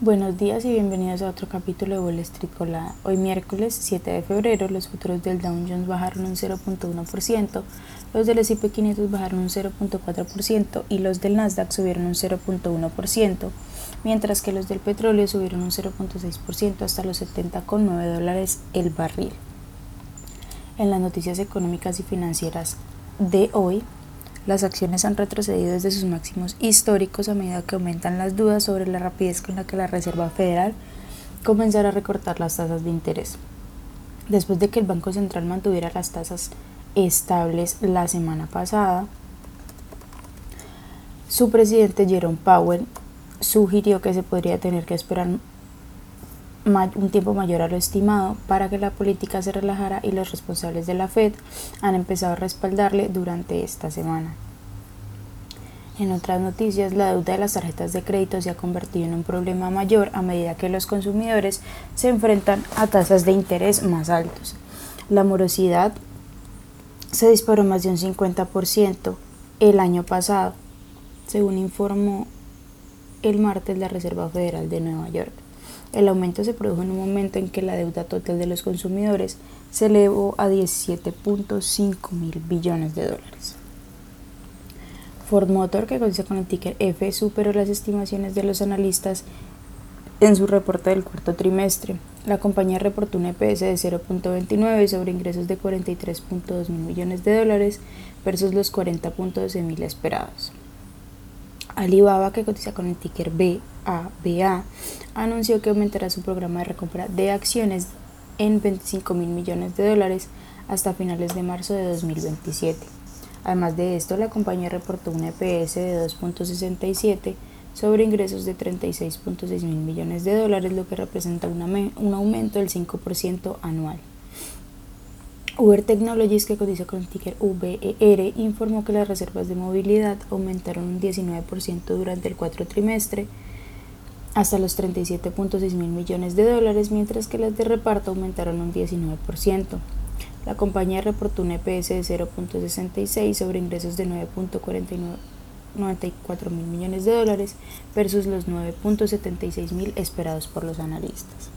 Buenos días y bienvenidos a otro capítulo de Wall Street Colada. Hoy miércoles 7 de febrero los futuros del Dow Jones bajaron un 0.1%, los del S&P 500 bajaron un 0.4% y los del Nasdaq subieron un 0.1%, mientras que los del petróleo subieron un 0.6% hasta los $70.9 el barril. En las noticias económicas y financieras de hoy, las acciones han retrocedido desde sus máximos históricos a medida que aumentan las dudas sobre la rapidez con la que la Reserva Federal comenzará a recortar las tasas de interés, después de que el Banco Central mantuviera las tasas estables la semana pasada. Su presidente Jerome Powell sugirió que se podría tener que esperar un tiempo mayor a lo estimado para que la política se relajara, y los responsables de la Fed han empezado a respaldarle durante esta semana. En otras noticias, la deuda de las tarjetas de crédito se ha convertido en un problema mayor a medida que los consumidores se enfrentan a tasas de interés más altos. La morosidad se disparó más de un 50% el año pasado, según informó el martes la Reserva Federal de Nueva York. El aumento se produjo en un momento en que la deuda total de los consumidores se elevó a $17.5 mil billones. Ford Motor, que cotiza con el ticker F, superó las estimaciones de los analistas en su reporte del cuarto trimestre. La compañía reportó un EPS de 0.29 sobre ingresos de $43.2 mil millones versus los $40.12 mil esperados. Alibaba, que cotiza con el ticker BABA, anunció que aumentará su programa de recompra de acciones en $25 mil millones hasta finales de marzo de 2027. Además de esto, la compañía reportó un EPS de 2.67 sobre ingresos de $36.6 mil millones, lo que representa un aumento del 5% anual. Uber Technologies, que cotiza con el ticker UBER, informó que las reservas de movilidad aumentaron un 19% durante el cuarto trimestre hasta los $37.6 mil millones, mientras que las de reparto aumentaron un 19%. La compañía reportó un EPS de 0.66 sobre ingresos de $9.94 mil millones versus los $9.76 mil esperados por los analistas.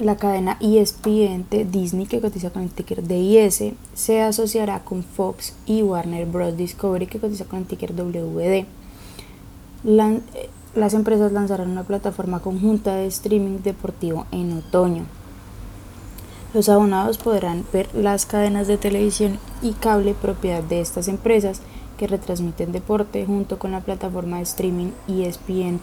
La cadena ESPN de Disney, que cotiza con el ticker DIS, se asociará con Fox y Warner Bros. Discovery, que cotiza con el ticker WD. Las empresas lanzarán una plataforma conjunta de streaming deportivo en otoño. Los abonados podrán ver las cadenas de televisión y cable propiedad de estas empresas que retransmiten deporte junto con la plataforma de streaming ESPN+.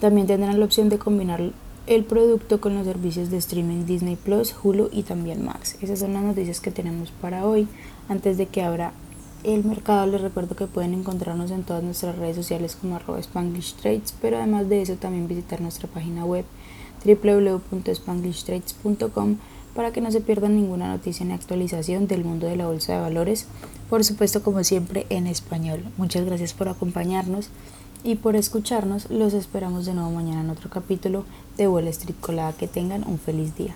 También tendrán la opción de combinar el producto con los servicios de streaming Disney+, Hulu y también Max. Esas son las noticias que tenemos para hoy. Antes de que abra el mercado, les recuerdo que pueden encontrarnos en todas nuestras redes sociales como @SpanglishTrades, pero además de eso también visitar nuestra página web www.spanglishtrades.com para que no se pierdan ninguna noticia ni actualización del mundo de la bolsa de valores, por supuesto como siempre en español. Muchas gracias por acompañarnos y por escucharnos. Los esperamos de nuevo mañana en otro capítulo de Wall Street Colada. Que tengan un feliz día.